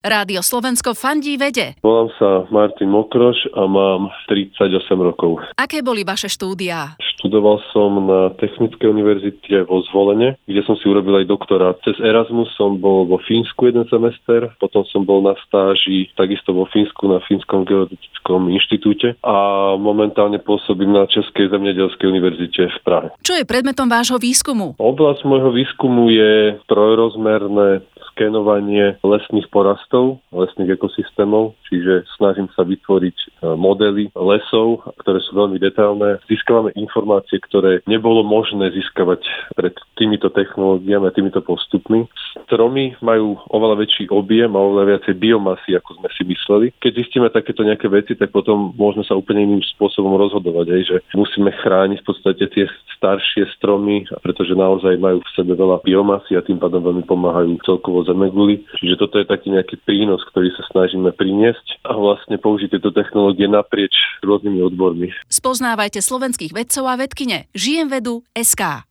Rádio Slovensko fandí vede. Volám sa Martin Mokroš a mám 38 rokov. Aké boli vaše štúdia? Študoval som na Technickej univerzite vo Zvolene, kde som si urobil aj doktorát. Cez Erasmus som bol vo Fínsku jeden semester, potom som bol na stáži takisto vo Fínsku na Fínskom geodetickom inštitúte a momentálne pôsobím na Českej zemědelskej univerzite v Prahe. Čo je predmetom vášho výskumu? Oblasť môjho výskumu je trojrozmerné skenovanie lesných porastov, lesných ekosystémov, čiže snažím sa vytvoriť modely lesov, ktoré sú veľmi detailné. Získavame informácie, ktoré nebolo možné získavať pred týmito technológiami a týmito postupmi. Stromy majú oveľa väčší objem a oveľa viacej biomasy, ako sme si mysleli. Keď zistíme takéto nejaké veci, tak potom môžeme sa úplne iným spôsobom rozhodovať, aj že musíme chrániť v podstate tie staršie stromy, pretože naozaj majú v sebe veľa biomasy a tým pádom veľmi pomáhajú celkovo zemeguli. Čiže toto je taký nejaký prínos, ktorý sa snažíme priniesť a vlastne použiť tieto technológie naprieč rôznymi odbormi. Spoznávajte slovenských vedcov a vedkyne. Žijem vedu.sk